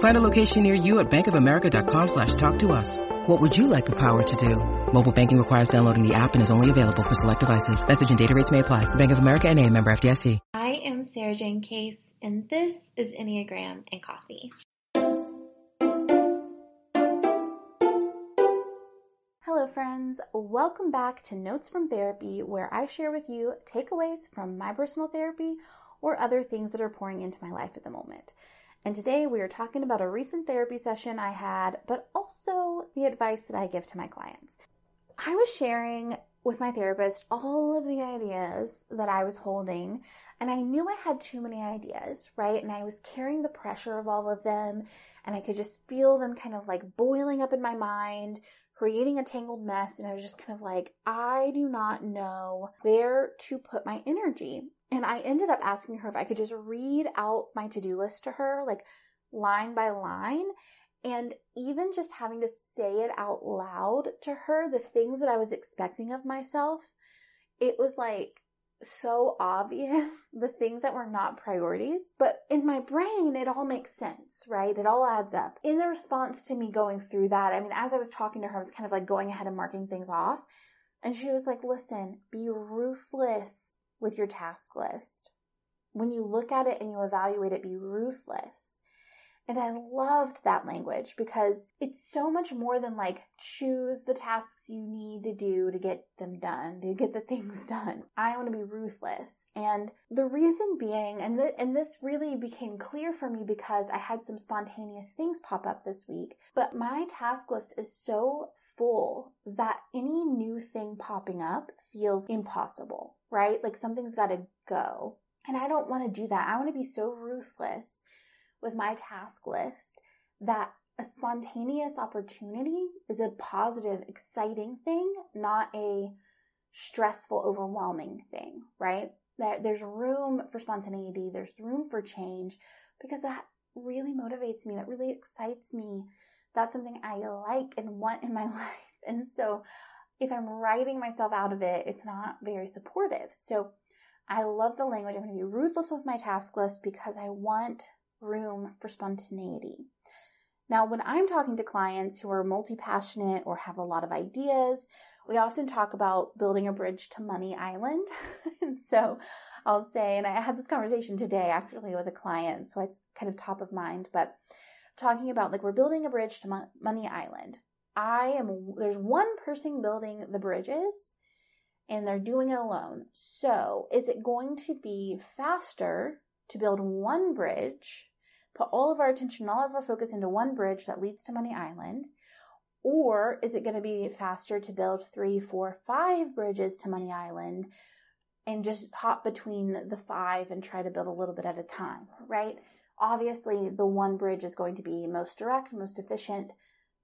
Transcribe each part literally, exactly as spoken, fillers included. Find a location near you at bankofamerica.com slash talk to us. What would you like the power to do? Mobile banking requires downloading the app and is only available for select devices. Message and data rates may apply. Bank of America N A, member F D I C. I am Sarah Jane Case, and this is Enneagram and Coffee. Hello friends, welcome back to Notes from Therapy, where I share with you takeaways from my personal therapy or other things that are pouring into my life at the moment. And today we are talking about a recent therapy session I had, but also the advice that I give to my clients. I was sharing with my therapist all of the ideas that I was holding, and I knew I had too many ideas, right? And I was carrying the pressure of all of them, and I could just feel them kind of like boiling up in my mind, creating a tangled mess, and I was just kind of like, I do not know where to put my energy. And I ended up asking her if I could just read out my to-do list to her, like line by line. And even just having to say it out loud to her, the things that I was expecting of myself, it was like so obvious, the things that were not priorities. But in my brain, it all makes sense, right? It all adds up. In the response to me going through that, I mean, as I was talking to her, I was kind of like going ahead and marking things off. And she was like, listen, be ruthless with your task list. When you look at it and you evaluate it, be ruthless. And I loved that language because it's so much more than like choose the tasks you need to do to get them done, to get the things done. I want to be ruthless. And the reason being, and, th- and this really became clear for me because I had some spontaneous things pop up this week, but my task list is so full that any new thing popping up feels impossible, right? Like something's got to go. And I don't want to do that. I want to be so ruthless with my task list that a spontaneous opportunity is a positive, exciting thing, not a stressful, overwhelming thing, right? That there's room for spontaneity, there's room for change, because that really motivates me, that really excites me. That's something I like and want in my life. And so if I'm writing myself out of it, it's not very supportive. So I love the language. I'm going to be ruthless with my task list because I want room for spontaneity. Now, when I'm talking to clients who are multi-passionate or have a lot of ideas, we often talk about building a bridge to Money Island. And so I'll say, and I had this conversation today actually with a client, so it's kind of top of mind, but talking about like we're building a bridge to Mon- Money Island. I am, there's one person building the bridges and they're doing it alone. So is it going to be faster to build one bridge, put all of our attention, all of our focus into one bridge that leads to Money Island? Or is it going to be faster to build three, four, five bridges to Money Island and just hop between the five and try to build a little bit at a time, right? Obviously, the one bridge is going to be most direct, most efficient,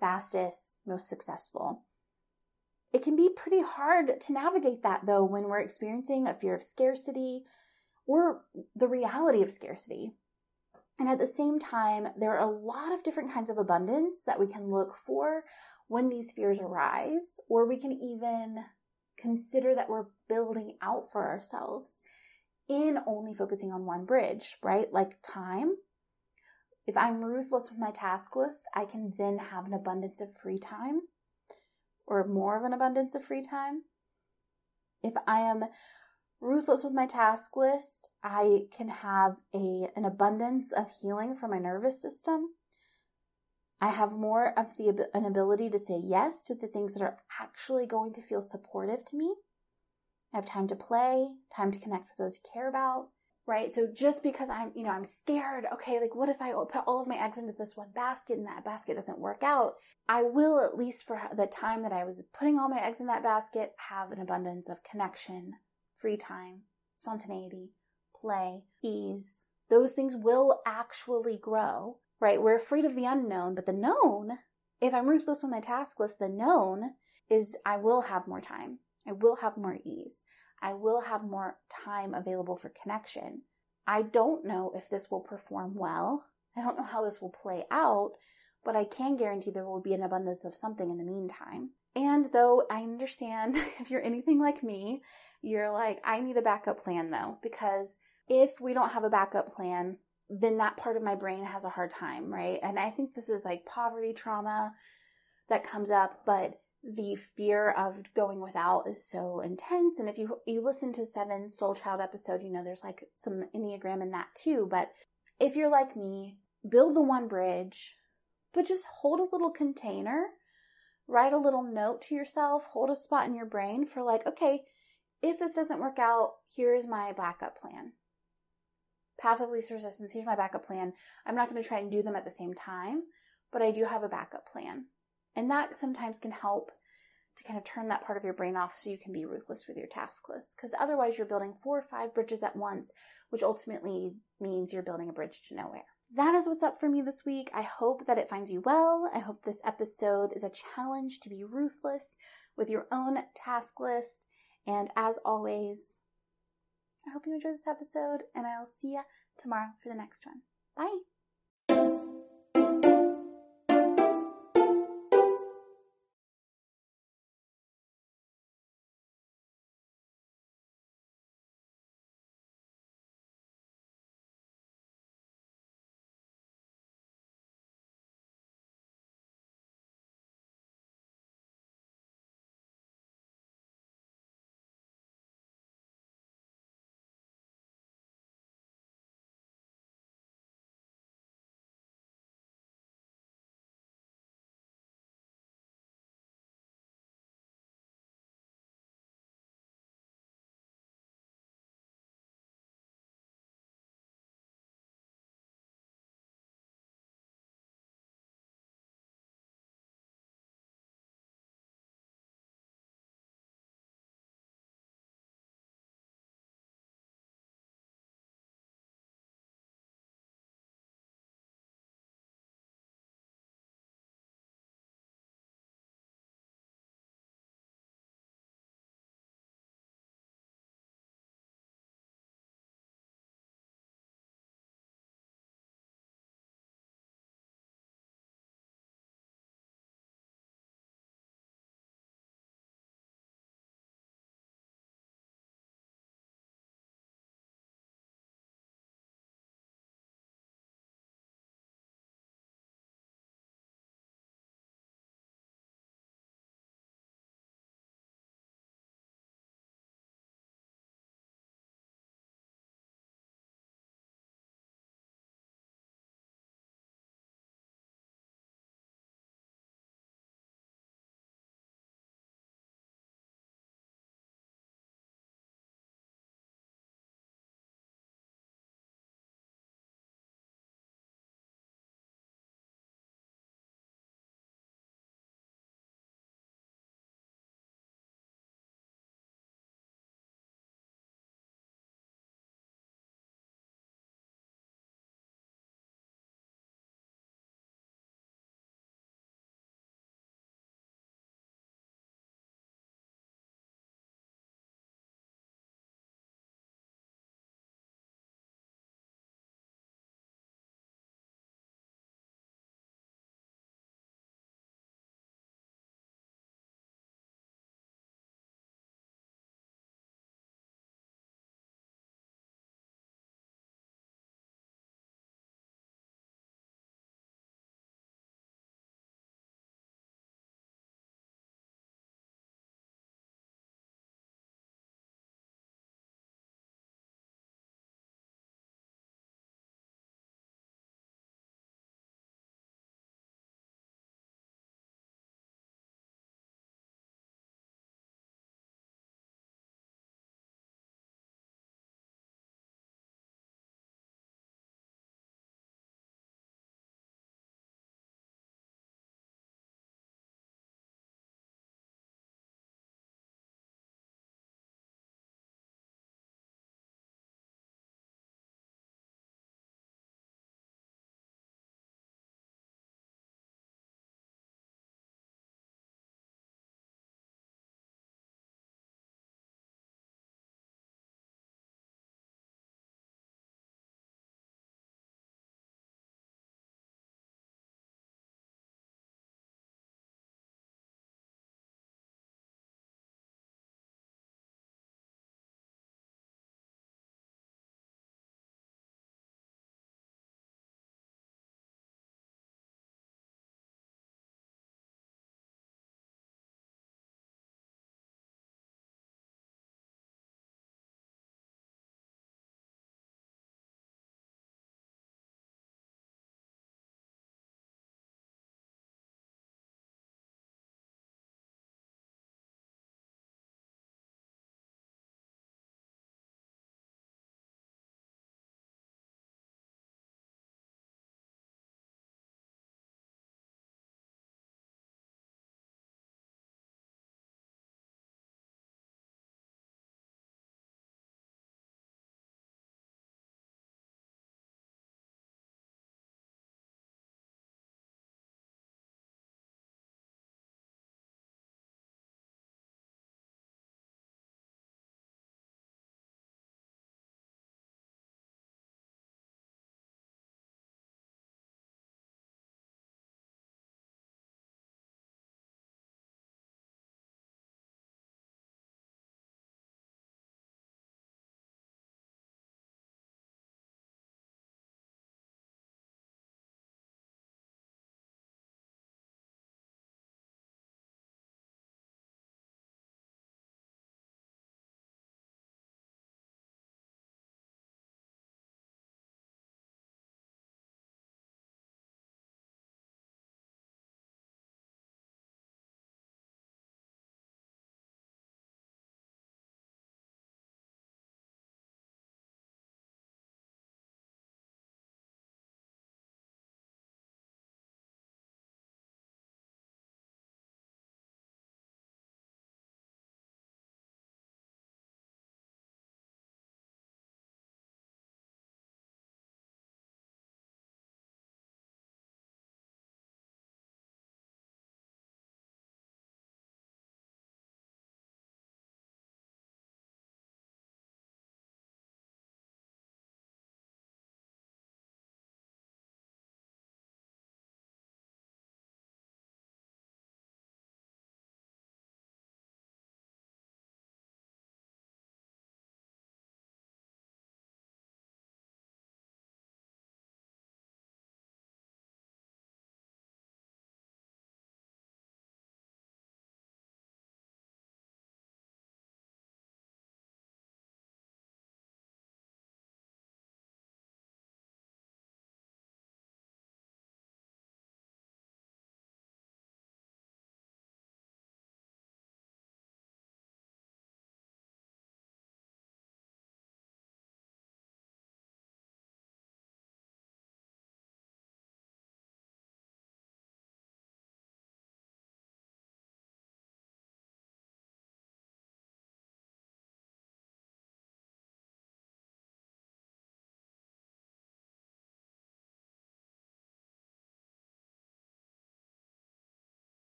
fastest, most successful. It can be pretty hard to navigate that, though, when we're experiencing a fear of scarcity or the reality of scarcity. And at the same time, there are a lot of different kinds of abundance that we can look for when these fears arise, or we can even consider that we're building out for ourselves in only focusing on one bridge, right? Like time. If I'm ruthless with my task list, I can then have an abundance of free time, or more of an abundance of free time. If I am ruthless with my task list, I can have a an abundance of healing for my nervous system. I have more of the an ability to say yes to the things that are actually going to feel supportive to me. I have time to play, time to connect with those who care about. right? So just because I'm, you know, I'm scared, okay, like what if I put all of my eggs into this one basket and that basket doesn't work out? I will, at least for the time that I was putting all my eggs in that basket, have an abundance of connection, free time, spontaneity, play, ease. Those things will actually grow, right? We're afraid of the unknown, but the known, if I'm ruthless on my task list, the known is I will have more time. I will have more ease. I will have more time available for connection. I don't know if this will perform well. I don't know how this will play out, but I can guarantee there will be an abundance of something in the meantime. And though I understand if you're anything like me, you're like, I need a backup plan though, because if we don't have a backup plan, then that part of my brain has a hard time, right? And I think this is like poverty trauma that comes up, but the fear of going without is so intense. And if you you listen to Seven's Soul Child episode, you know, there's like some Enneagram in that too. But if you're like me, build the one bridge, but just hold a little container, write a little note to yourself, hold a spot in your brain for like, okay, if this doesn't work out, here's my backup plan. Path of least resistance, here's my backup plan. I'm not going to try and do them at the same time, but I do have a backup plan. And that sometimes can help to kind of turn that part of your brain off so you can be ruthless with your task list. Because otherwise you're building four or five bridges at once, which ultimately means you're building a bridge to nowhere. That is what's up for me this week. I hope that it finds you well. I hope this episode is a challenge to be ruthless with your own task list. And as always, I hope you enjoyed this episode, and I will see you tomorrow for the next one. Bye.